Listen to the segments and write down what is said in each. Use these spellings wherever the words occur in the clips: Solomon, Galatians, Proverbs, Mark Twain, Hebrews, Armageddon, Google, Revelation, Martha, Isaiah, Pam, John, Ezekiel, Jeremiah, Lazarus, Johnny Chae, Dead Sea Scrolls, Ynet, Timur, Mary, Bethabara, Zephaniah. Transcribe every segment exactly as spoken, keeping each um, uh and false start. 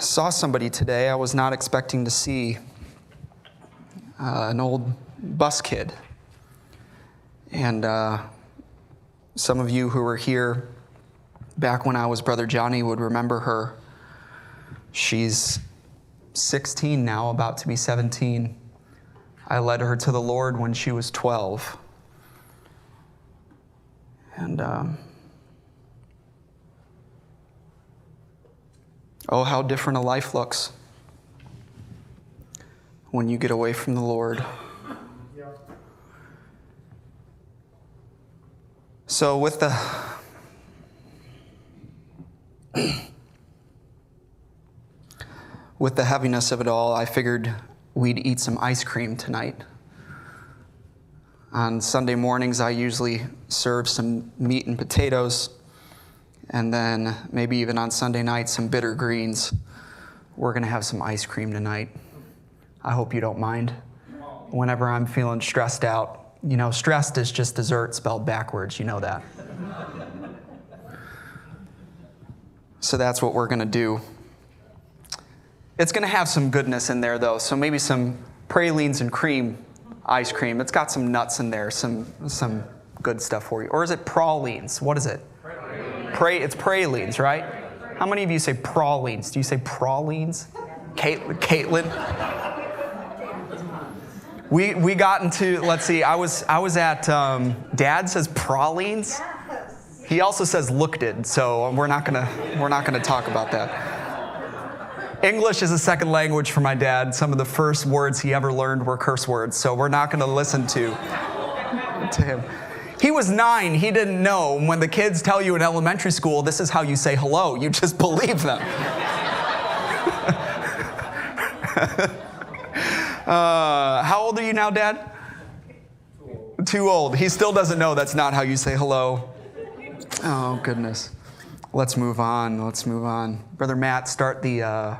Saw somebody today I was not expecting to see, uh, an old bus kid. And uh, some of you who were here back when I was Brother Johnny would remember her. She's sixteen now, about to be seventeen. I led her to the Lord when she was twelve. And um, oh, how different a life looks when you get away from the Lord. Yeah. So with the with the heaviness of it all, I figured we'd eat some ice cream tonight. On Sunday mornings, I usually serve some meat and potatoes, and then maybe even on Sunday night, some bitter greens. We're going to have some ice cream tonight. I hope you don't mind. Whenever I'm feeling stressed out, you know, stressed is just dessert spelled backwards. You know that. So that's what we're going to do. It's going to have some goodness in there, though. So maybe some pralines and cream ice cream. It's got some nuts in there, some some good stuff for you. Or is it pralines? What is it? Pray, it's pralines, right? How many of you say pralines? Do you say pralines? Kate, Caitlin? We we got into, let's see, I was I was at, um, Dad says pralines. He also says looked, so we're not gonna we're not gonna talk about that. English is a second language for my dad. Some of the first words he ever learned were curse words, so we're not gonna listen to to him. He was nine. He didn't know. When the kids tell you in elementary school, this is how you say hello, you just believe them. uh, how old are you now, Dad? Too old. Too old. He still doesn't know that's not how you say hello. Oh, goodness. Let's move on. Let's move on. Brother Matt, start the uh,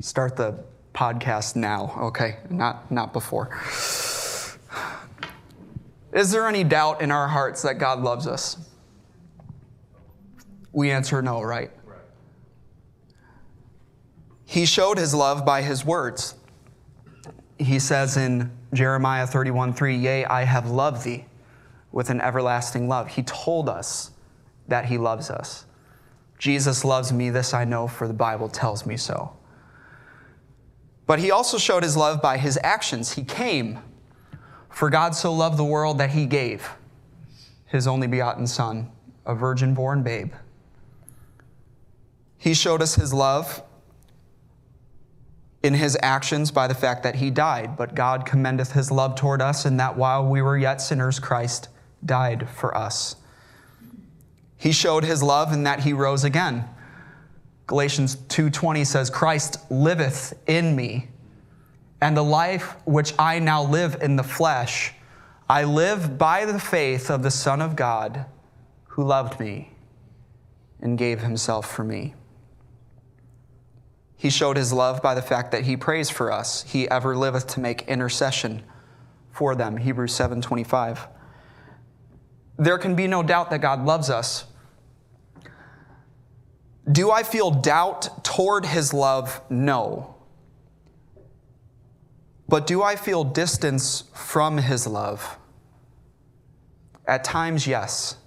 start the podcast now, okay? Not not before. Is there any doubt in our hearts that God loves us? We answer no, right? Right. He showed his love by his words. He says in Jeremiah thirty-one three, "Yea, I have loved thee with an everlasting love." He told us that he loves us. Jesus loves me, this I know, for the Bible tells me so. But he also showed his love by his actions. He came. For God so loved the world that he gave his only begotten son, a virgin-born babe. He showed us his love in his actions by the fact that he died, but God commendeth his love toward us in that while we were yet sinners, Christ died for us. He showed his love in that he rose again. Galatians two twenty says, "Christ liveth in me. And the life which I now live in the flesh, I live by the faith of the Son of God who loved me and gave himself for me." He showed his love by the fact that he prays for us. He ever liveth to make intercession for them. Hebrews seven twenty-five. There can be no doubt that God loves us. Do I feel doubt toward his love? No. But do I feel distance from his love? At times, yes.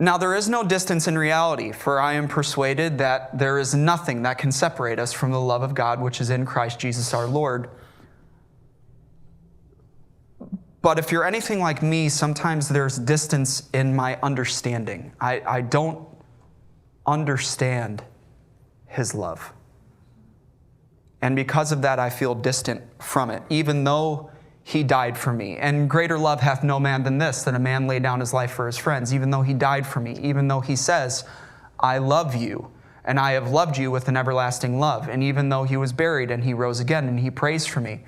Now, there is no distance in reality, for I am persuaded that there is nothing that can separate us from the love of God, which is in Christ Jesus our Lord. But if you're anything like me, sometimes there's distance in my understanding. I, I don't understand his love. And because of that, I feel distant from it, even though he died for me. And greater love hath no man than this, that a man lay down his life for his friends, even though he died for me, even though he says, "I love you," and I have loved you with an everlasting love. And even though he was buried and he rose again and he prays for me,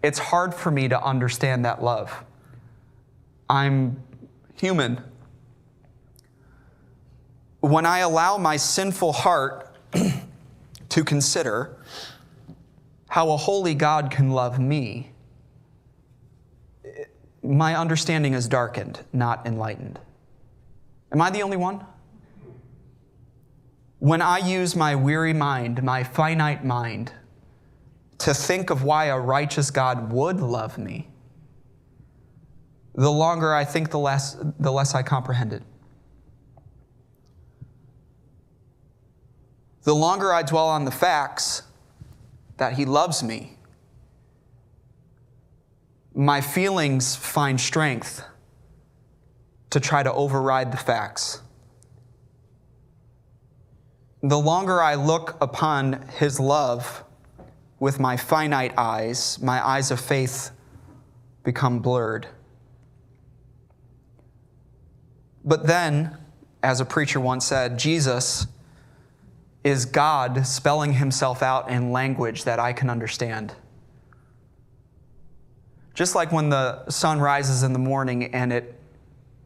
it's hard for me to understand that love. I'm human. When I allow my sinful heart to consider how a holy God can love me, my understanding is darkened, not enlightened. Am I the only one? When I use my weary mind, my finite mind, to think of why a righteous God would love me, the longer I think, the less, the less I comprehend it. The longer I dwell on the facts that he loves me, my feelings find strength to try to override the facts. The longer I look upon his love with my finite eyes, my eyes of faith become blurred. But then, as a preacher once said, Jesus is God spelling himself out in language that I can understand. Just like when the sun rises in the morning and it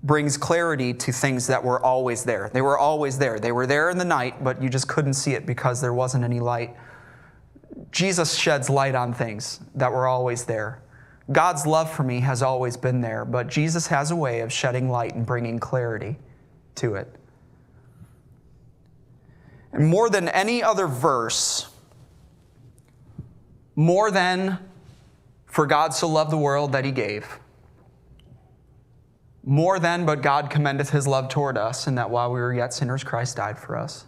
brings clarity to things that were always there. They were always there. They were there in the night, but you just couldn't see it because there wasn't any light. Jesus sheds light on things that were always there. God's love for me has always been there, but Jesus has a way of shedding light and bringing clarity to it. And more than any other verse, more than for God so loved the world that he gave, more than but God commendeth his love toward us, and that while we were yet sinners, Christ died for us.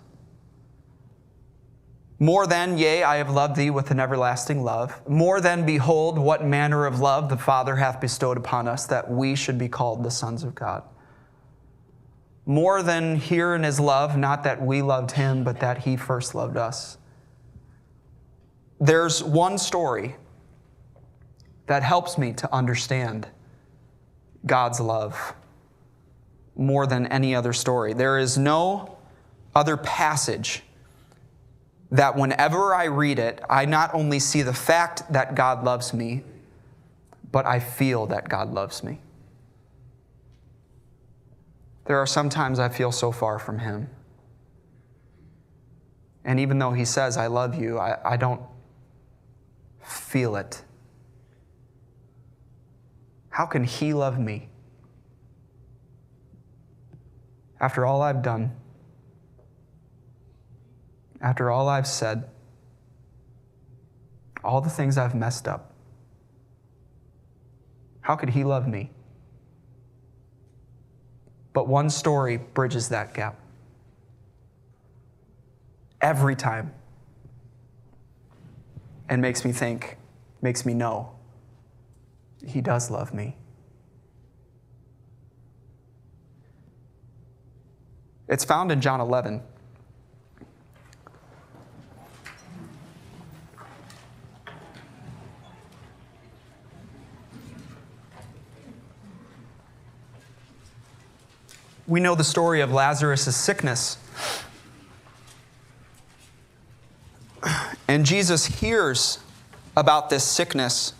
More than, yea, I have loved thee with an everlasting love. More than, behold, what manner of love the Father hath bestowed upon us, that we should be called the sons of God. More than, here in his love, not that we loved him, but that he first loved us. There's one story that helps me to understand God's love more than any other story. There is no other passage that whenever I read it, I not only see the fact that God loves me, but I feel that God loves me. There are some times I feel so far from him. And even though he says, I love you, I, I don't feel it. How can he love me? After all I've done, after all I've said, all the things I've messed up, how could he love me? But one story bridges that gap. Every time. And makes me think, makes me know, he does love me. It's found in John eleven. We know the story of Lazarus' sickness. And Jesus hears about this sickness.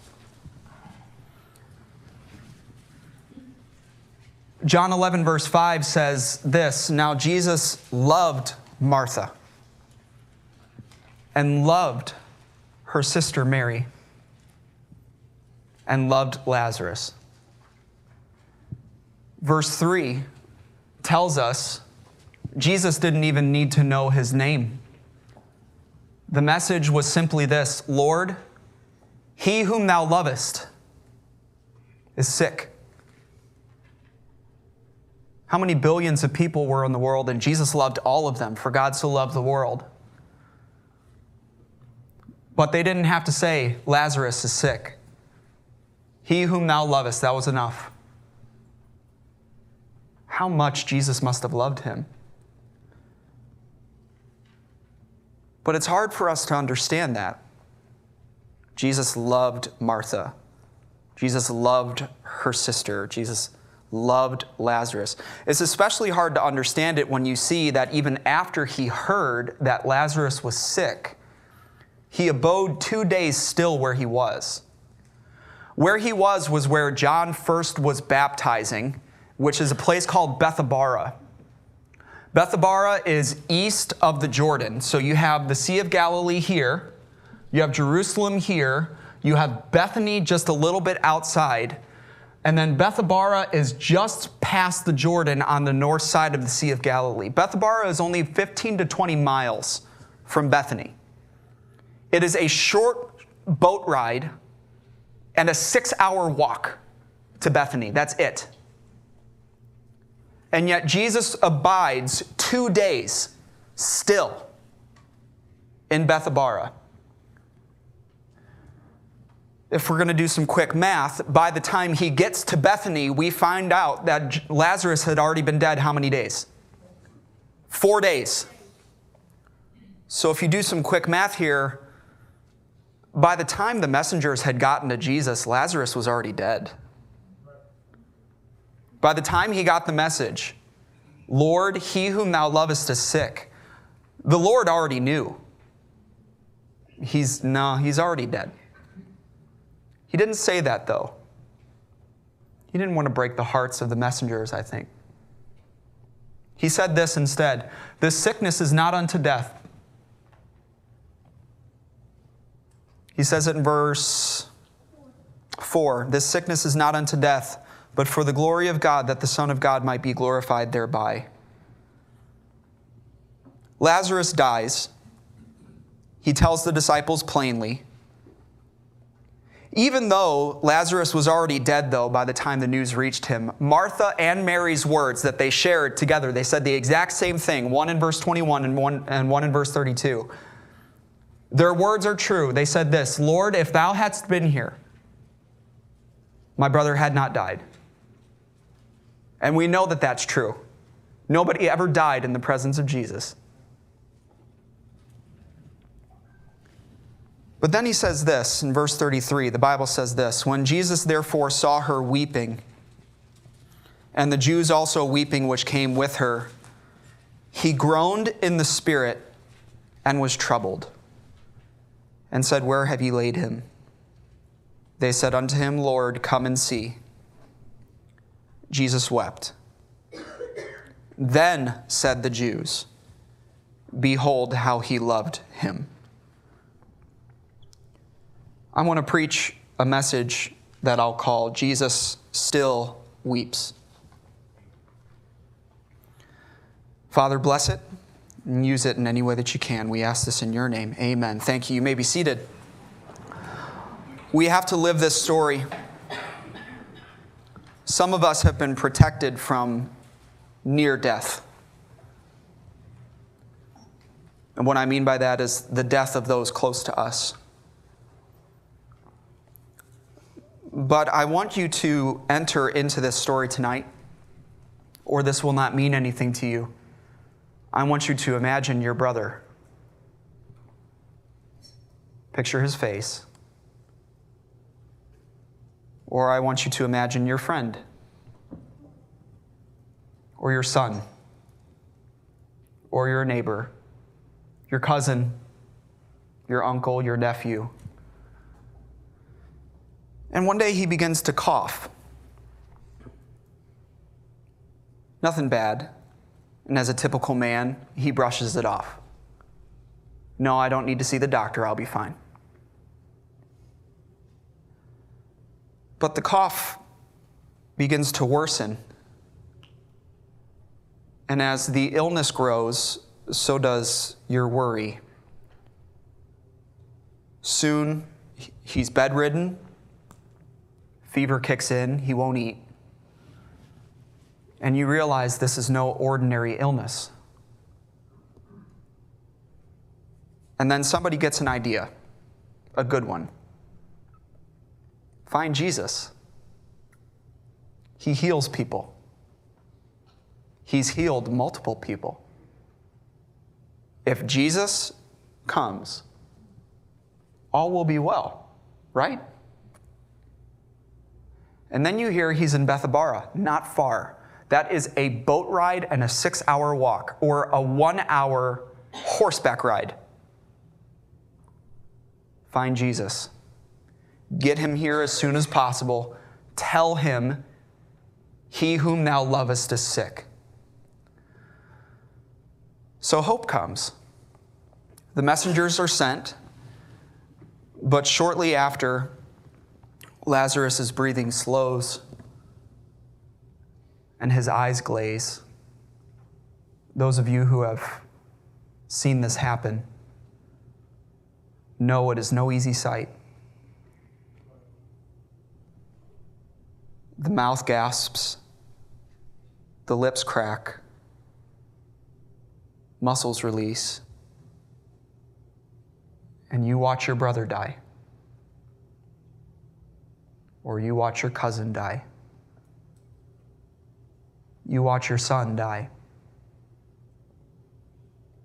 John eleven, verse five says this, Now Jesus loved Martha and loved her sister Mary and loved Lazarus. Verse three tells us Jesus didn't even need to know his name. The message was simply this, Lord, he whom thou lovest is sick. How many billions of people were in the world, and Jesus loved all of them, for God so loved the world. But they didn't have to say, Lazarus is sick. He whom thou lovest, that was enough. How much Jesus must have loved him. But it's hard for us to understand that. Jesus loved Martha. Jesus loved her sister. Jesus loved Lazarus. It's especially hard to understand it when you see that even after he heard that Lazarus was sick, he abode two days still where he was. Where he was was where John first was baptizing, which is a place called Bethabara. Bethabara is east of the Jordan. So you have the Sea of Galilee here, you have Jerusalem here, you have Bethany just a little bit outside, and then Bethabara is just past the Jordan on the north side of the Sea of Galilee. Bethabara is only fifteen to twenty miles from Bethany. It is a short boat ride and a six-hour walk to Bethany. That's it. And yet Jesus abides two days still in Bethabara. If we're going to do some quick math, by the time he gets to Bethany, we find out that Lazarus had already been dead how many days? Four days. So if you do some quick math here, by the time the messengers had gotten to Jesus, Lazarus was already dead. By the time he got the message, Lord, he whom thou lovest is sick, the Lord already knew. He's, no, he's already dead. He didn't say that, though. He didn't want to break the hearts of the messengers, I think. He said this instead, this sickness is not unto death. He says it in verse four, this sickness is not unto death, but for the glory of God, that the Son of God might be glorified thereby. Lazarus dies. He tells the disciples plainly. Even though Lazarus was already dead, though, by the time the news reached him, Martha and Mary's words that they shared together, they said the exact same thing, one in verse twenty-one and one, and one in verse thirty-two. Their words are true. They said this, Lord, if thou hadst been here, my brother had not died. And we know that that's true. Nobody ever died in the presence of Jesus. But then he says this in verse thirty-three. The Bible says this, when Jesus therefore saw her weeping, and the Jews also weeping which came with her, he groaned in the spirit and was troubled, and said, where have ye laid him? They said unto him, Lord, come and see. Jesus wept. Then said the Jews, behold how he loved him. I want to preach a message that I'll call Jesus Still Weeps. Father, bless it and use it in any way that you can. We ask this in your name. Amen. Thank you. You may be seated. We have to live this story. Some of us have been protected from near death. And what I mean by that is the death of those close to us. But I want you to enter into this story tonight, or this will not mean anything to you. I want you to imagine your brother. Picture his face. Or I want you to imagine your friend, or your son, or your neighbor, your cousin, your uncle, your nephew. And one day he begins to cough. Nothing bad. And as a typical man, he brushes it off. No, I don't need to see the doctor. I'll be fine. But the cough begins to worsen. And as the illness grows, so does your worry. Soon he's bedridden. Fever kicks in, he won't eat. And you realize this is no ordinary illness. And then somebody gets an idea, a good one. Find Jesus. He heals people. He's healed multiple people. If Jesus comes, all will be well, right? And then you hear he's in Bethabara, not far. That is a boat ride and a six-hour walk, or a one-hour horseback ride. Find Jesus. Get him here as soon as possible. Tell him, he whom thou lovest is sick. So hope comes. The messengers are sent, but shortly after, Lazarus' breathing slows and his eyes glaze. Those of you who have seen this happen know it is no easy sight. The mouth gasps, the lips crack, muscles release, and you watch your brother die, or you watch your cousin die. You watch your son die.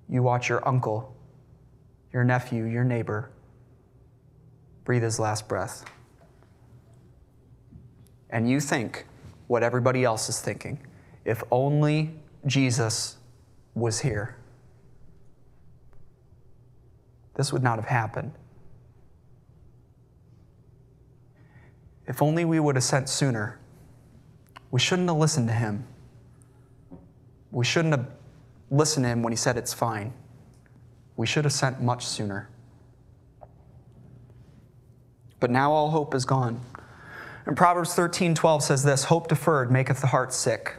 You watch your uncle, your nephew, your neighbor breathe his last breath. And you think what everybody else is thinking. If only Jesus was here, this would not have happened. If only we would have sent sooner. We shouldn't have listened to him. We shouldn't have listened to him when he said it's fine. We should have sent much sooner. But now all hope is gone. And Proverbs thirteen twelve says this, hope deferred maketh the heart sick.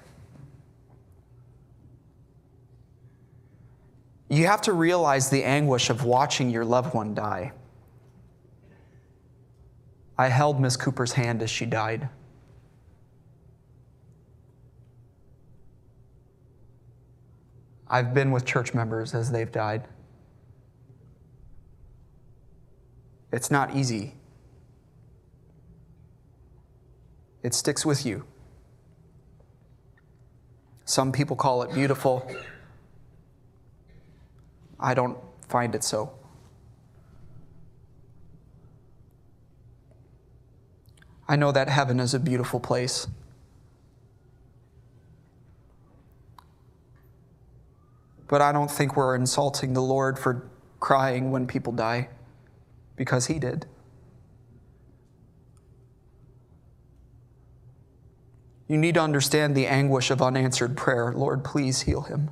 You have to realize the anguish of watching your loved one die. I held Miss Cooper's hand as she died. I've been with church members as they've died. It's not easy. It sticks with you. Some people call it beautiful. I don't find it so. I know that heaven is a beautiful place. But I don't think we're insulting the Lord for crying when people die, because he did. You need to understand the anguish of unanswered prayer. Lord, please heal him.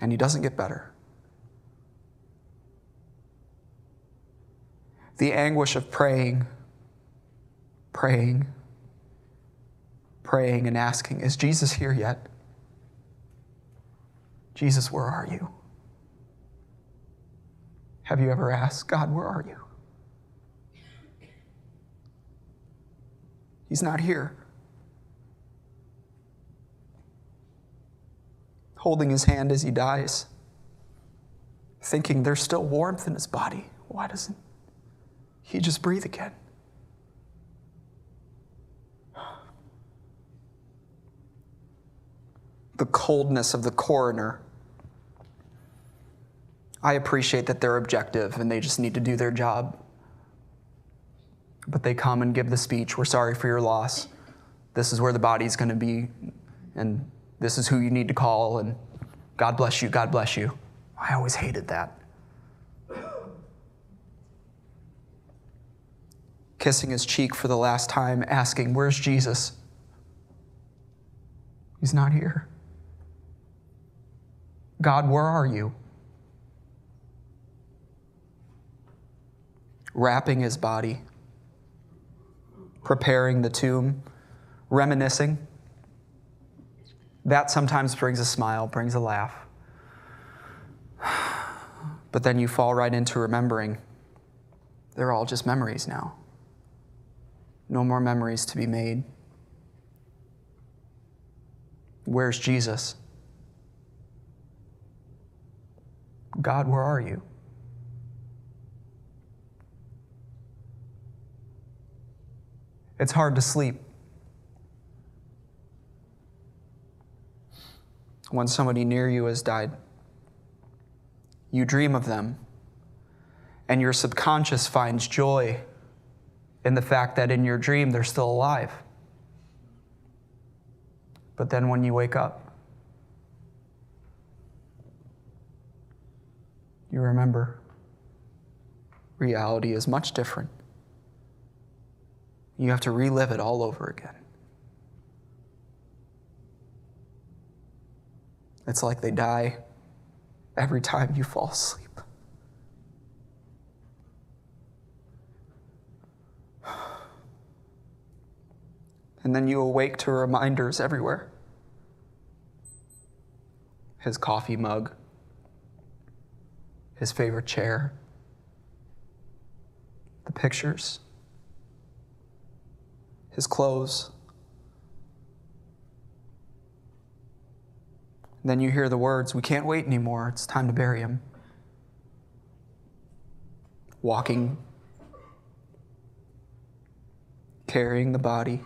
And he doesn't get better. The anguish of praying, praying, praying and asking, is Jesus here yet? Jesus, where are you? Have you ever asked, God, where are you? He's not here. Holding his hand as he dies, thinking there's still warmth in his body. Why doesn't he just breathe again? The coldness of the coroner. I appreciate that they're objective and they just need to do their job. But they come and give the speech, we're sorry for your loss. This is where the body's going to be, and this is who you need to call, and God bless you, God bless you. I always hated that. Kissing his cheek for the last time, asking, where's Jesus? He's not here. God, where are you? Wrapping his body, preparing the tomb, reminiscing. That sometimes brings a smile, brings a laugh. But then you fall right into remembering. They're all just memories now. No more memories to be made. Where's Jesus? God, where are you? It's hard to sleep. When somebody near you has died, you dream of them, and your subconscious finds joy in the fact that in your dream they're still alive. But then when you wake up, you remember reality is much different. You have to relive it all over again. It's like they die every time you fall asleep. And then you awake to reminders everywhere. His coffee mug, his favorite chair, the pictures, his clothes. And then you hear the words, "We can't wait anymore, it's time to bury him." Walking, carrying the body,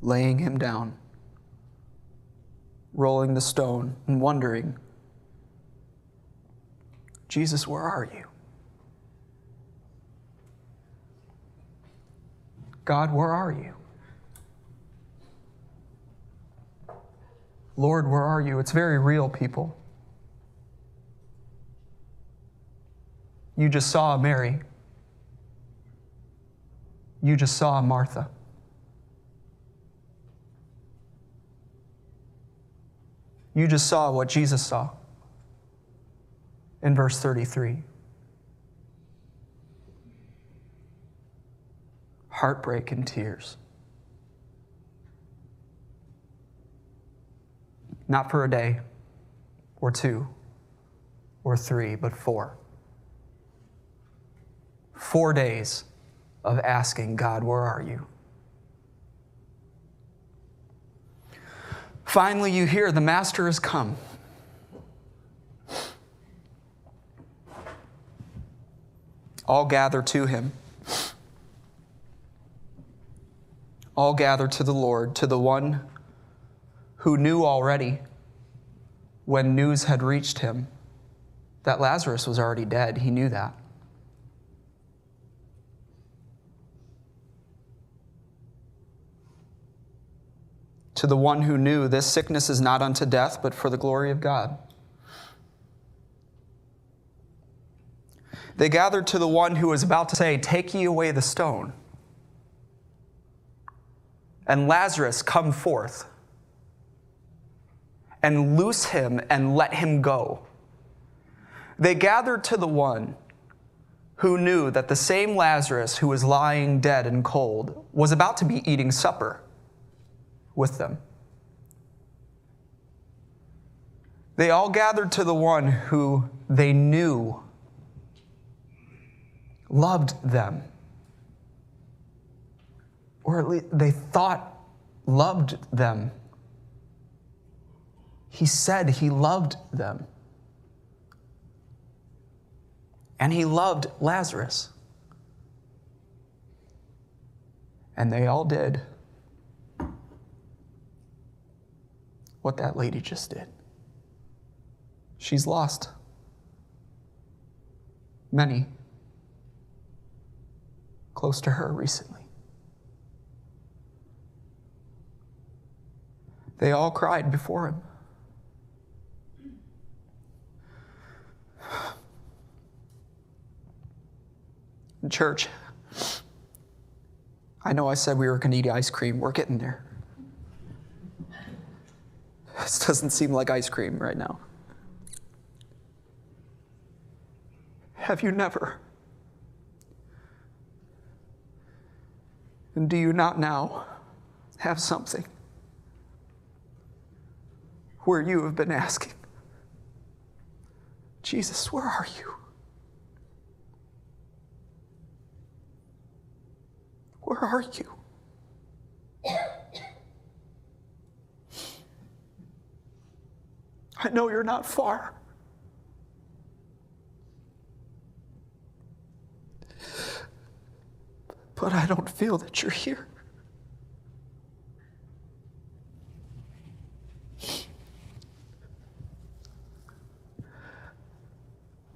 laying him down, rolling the stone and wondering, "Jesus, where are you? God, where are you? Lord, where are you?" It's very real, people. You just saw Mary. You just saw Martha. You just saw what Jesus saw in verse thirty-three. Heartbreak and tears. Not for a day, or two, or three, but four. Four days of asking, "God, where are you?" Finally, you hear, "The Master has come." All gather to him. All gather to the Lord, to the one who knew already when news had reached him that Lazarus was already dead. He knew that. To the one who knew this sickness is not unto death, but for the glory of God. They gathered to the one who was about to say, "Take ye away the stone, and Lazarus come forth, and loose him and let him go." They gathered to the one who knew that the same Lazarus who was lying dead and cold was about to be eating supper with them. They all gathered to the one who they knew loved them, or at least they thought loved them. He said he loved them. And he loved Lazarus. And they all did what that lady just did. She's lost many close to her recently. They all cried before him. In church, I know I said we were going to eat ice cream. We're getting there. This doesn't seem like ice cream right now. Have you never? And do you not now have something where you have been asking, "Jesus, where are you? Where are you? I know you're not far." But I don't feel that you're here.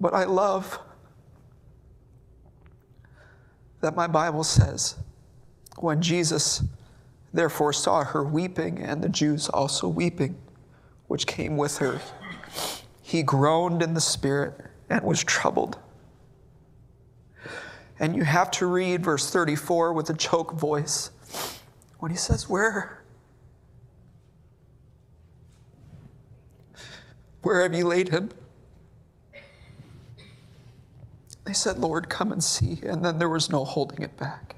But I love that my Bible says, when Jesus therefore saw her weeping and the Jews also weeping, which came with her, he groaned in the spirit and was troubled. And you have to read verse thirty-four with a choked voice when he says, Where? Where have you laid him? They said, Lord, come and see. And then there was no holding it back.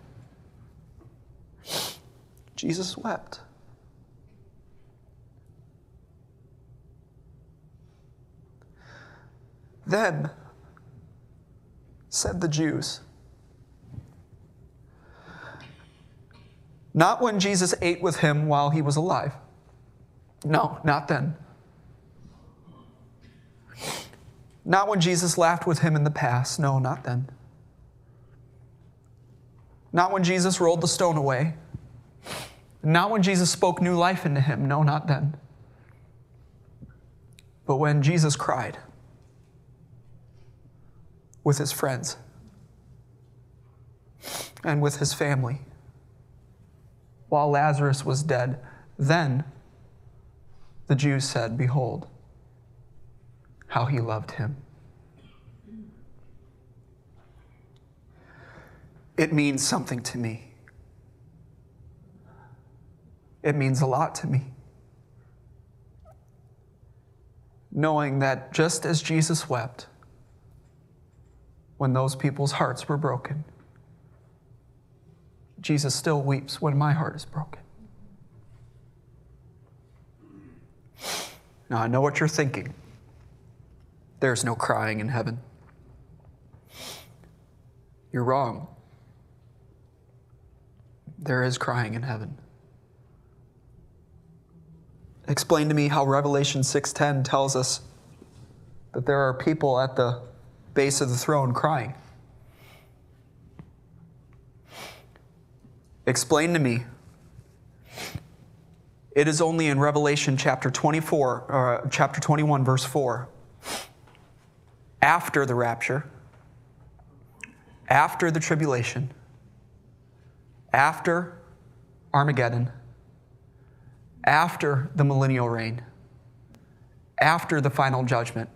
Jesus wept. Then said the Jews, not when Jesus ate with him while he was alive. No, not then. Not when Jesus laughed with him in the past. No, not then. Not when Jesus rolled the stone away. Not when Jesus spoke new life into him. No, not then. But when Jesus cried with his friends and with his family while Lazarus was dead, then the Jews said, Behold, how he loved him. It means something to me. It means a lot to me. Knowing that just as Jesus wept when those people's hearts were broken, Jesus still weeps when my heart is broken. Now, I know what you're thinking. There's no crying in heaven. You're wrong. There is crying in heaven. Explain to me how Revelation six ten tells us that there are people at the base of the throne crying. Explain to me. It is only in Revelation chapter twenty-four, uh, chapter twenty-one, verse four, after the rapture, after the tribulation, after Armageddon, after the millennial reign, after the final judgment,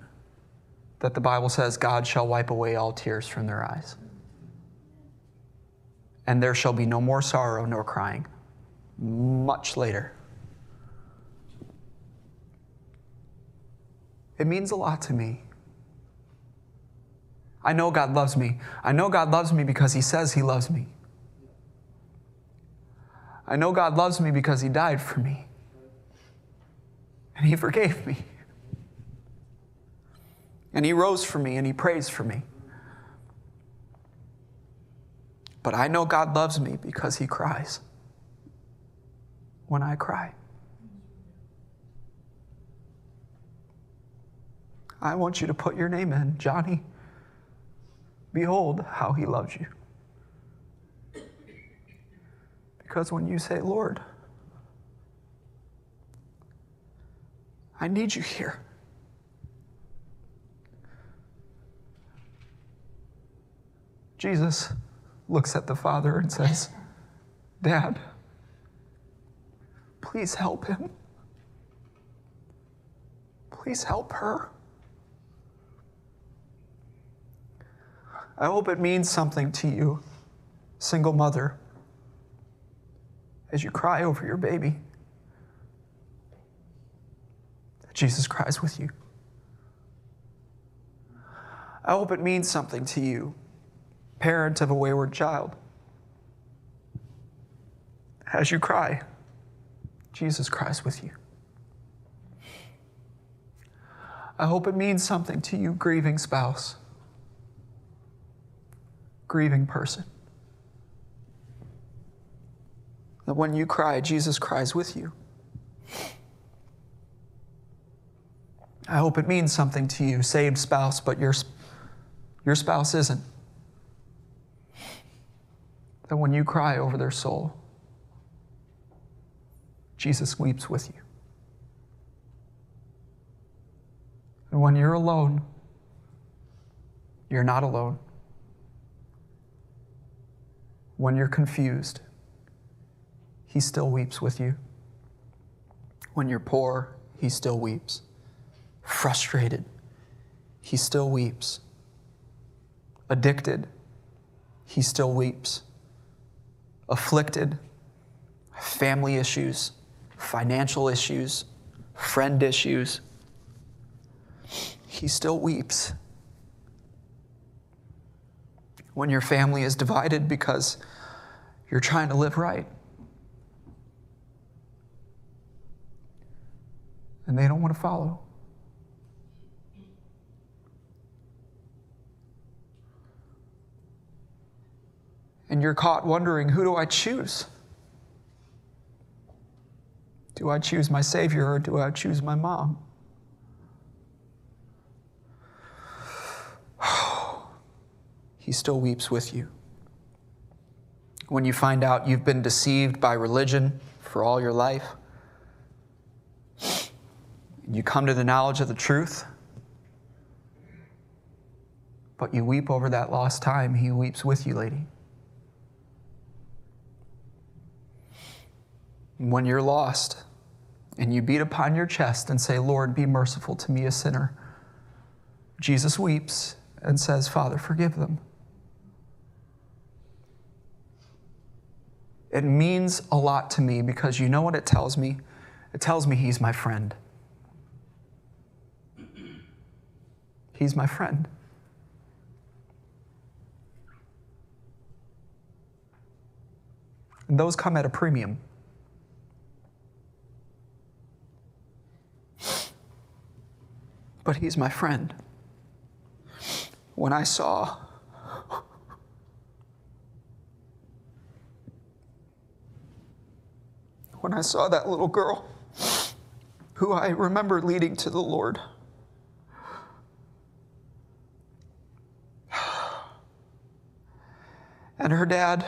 that the Bible says, God shall wipe away all tears from their eyes. And there shall be no more sorrow nor crying. Much later. It means a lot to me. I know God loves me. I know God loves me because he says he loves me. I know God loves me because he died for me. And he forgave me. And he rose for me and he prays for me. But I know God loves me because he cries when I cry. I want you to put your name in, Johnny. Behold how he loves you. Because when you say, Lord, I need you here. Jesus looks at the Father and says, Dad, please help him. Please help her. I hope it means something to you, single mother, as you cry over your baby, that Jesus cries with you. I hope it means something to you, parent of a wayward child. As you cry, Jesus cries with you. I hope it means something to you, grieving spouse, grieving person, that when you cry, Jesus cries with you. I hope it means something to you, saved spouse, but your, your spouse isn't, that when you cry over their soul, Jesus weeps with you. And when you're alone, you're not alone. When you're confused, he still weeps with you. When you're poor, he still weeps. Frustrated, he still weeps. Addicted, he still weeps. Afflicted, family issues, financial issues, friend issues, he still weeps. When your family is divided because you're trying to live right and they don't want to follow, and you're caught wondering, who do I choose? Do I choose my Savior or do I choose my mom? He still weeps with you. When you find out you've been deceived by religion for all your life, and you come to the knowledge of the truth, but you weep over that lost time, he weeps with you, lady. When you're lost and you beat upon your chest and say, Lord, be merciful to me, a sinner, Jesus weeps and says, Father, forgive them. It means a lot to me because you know what it tells me? It tells me he's my friend. He's my friend. And those come at a premium. But he's my friend. When I saw when I saw that little girl who I remember leading to the Lord, and her dad,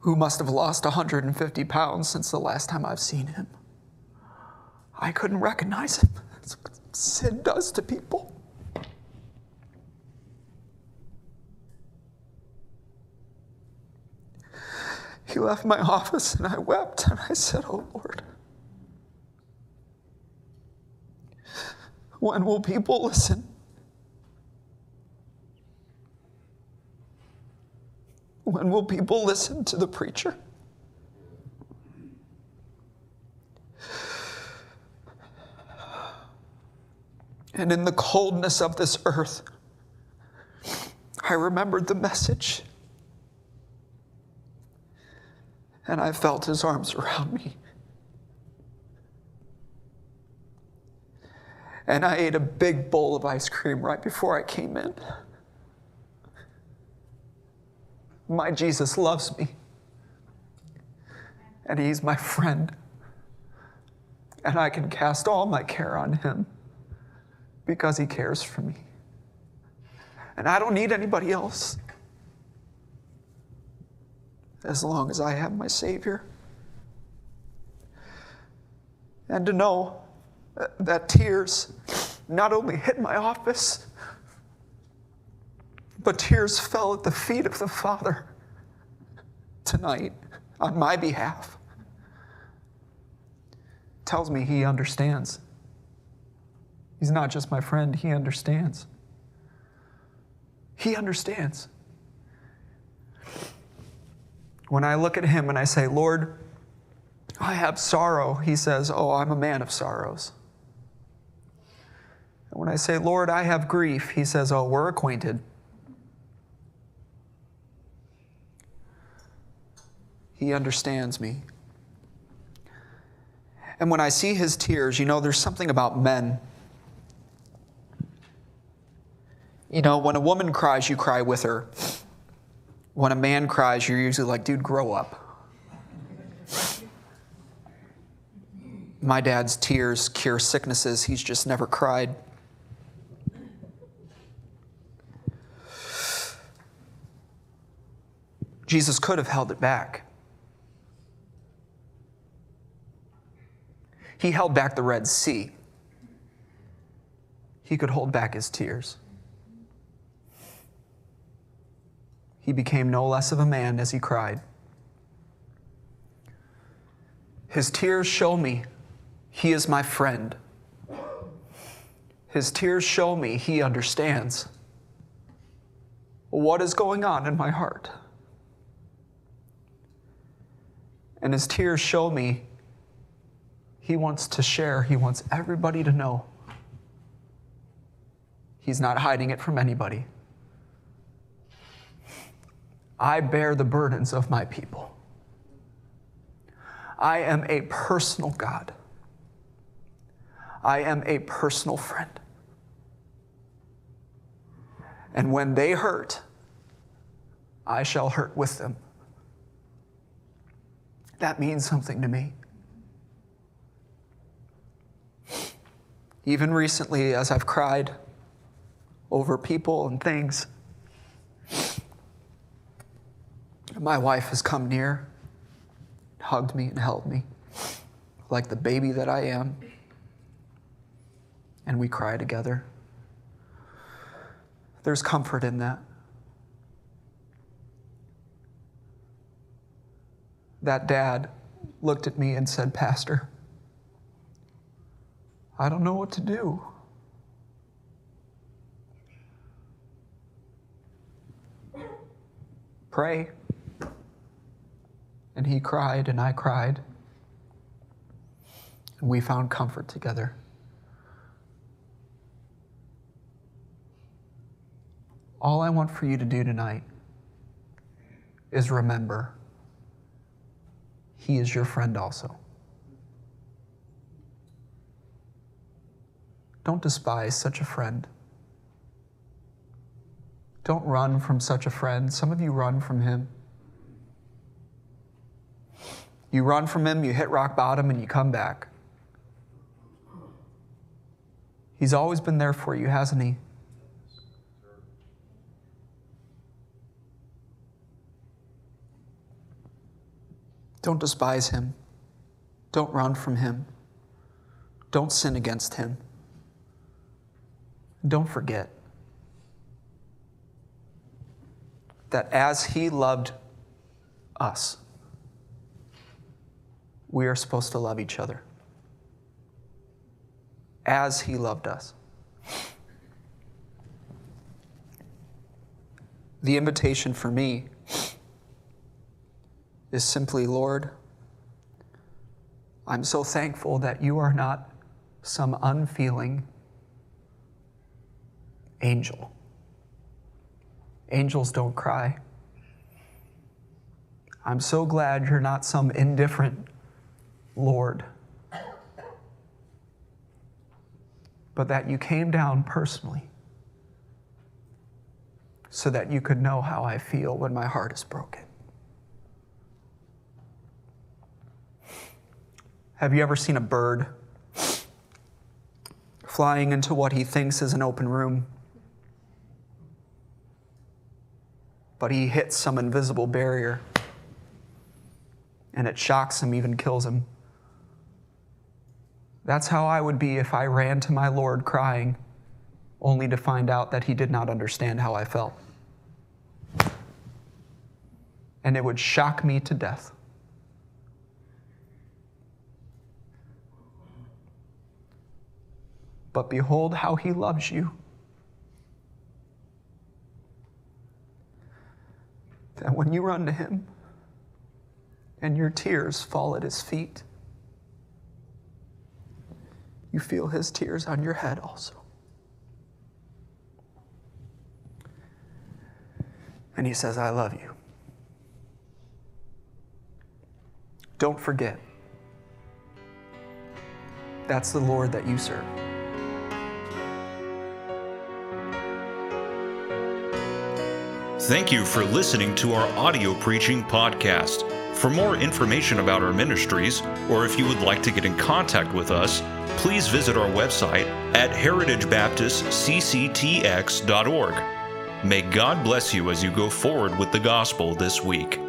who must have lost one hundred fifty pounds since the last time I've seen him, I couldn't recognize him. That's what sin does to people. He left my office and I wept and I said, oh Lord, when will people listen? When will people listen to the preacher? And in the coldness of this earth, I remembered the message. And I felt his arms around me. And I ate a big bowl of ice cream right before I came in. My Jesus loves me. And he's my friend. And I can cast all my care on him, because he cares for me. And I don't need anybody else, as long as I have my Savior. And to know that tears not only hit my office, but tears fell at the feet of the Father tonight on my behalf, tells me he understands. He's not just my friend, he understands. He understands. When I look at him and I say, Lord, I have sorrow, he says, oh, I'm a man of sorrows. And when I say, Lord, I have grief, he says, oh, we're acquainted. He understands me. And when I see his tears, you know, there's something about men. You know, when a woman cries, you cry with her. When a man cries, you're usually like, dude, grow up. My dad's tears cure sicknesses. He's just never cried. Jesus could have held it back. He held back the Red Sea. He could hold back his tears. he became no less of a man as he cried. His tears show me he is my friend. His tears show me he understands what is going on in my heart. And his tears show me he wants to share. He wants everybody to know. He's not hiding it from anybody. I bear the burdens of my people. I am a personal God. I am a personal friend. And when they hurt, I shall hurt with them. That means something to me. Even recently, as I've cried over people and things, my wife has come near, hugged me and held me like the baby that I am. And we cry together. There's comfort in that. That dad looked at me and said, "Pastor, I don't know what to do." Pray. And he cried and I cried. And we found comfort together. All I want for you to do tonight is remember, he is your friend also. Don't despise such a friend. Don't run from such a friend. Some of you run from him. You run from him, you hit rock bottom, and you come back. He's always been there for you, hasn't he? Don't despise him. Don't run from him. Don't sin against him. Don't forget that as he loved us, we are supposed to love each other. As he loved us. The invitation for me is simply, Lord, I'm so thankful that you are not some unfeeling angel. Angels don't cry. I'm so glad you're not some indifferent Lord, but that you came down personally so that you could know how I feel when my heart is broken. Have you ever seen a bird flying into what he thinks is an open room, but he hits some invisible barrier and it shocks him, even kills him? That's how I would be if I ran to my Lord crying, only to find out that he did not understand how I felt. And it would shock me to death. But behold how he loves you. That when you run to him and your tears fall at his feet, you feel his tears on your head also. And he says, I love you. Don't forget, that's the Lord that you serve. Thank you for listening to our audio preaching podcast. For more information about our ministries, or if you would like to get in contact with us, please visit our website at heritage baptist c c t x dot org. May God bless you as you go forward with the gospel this week.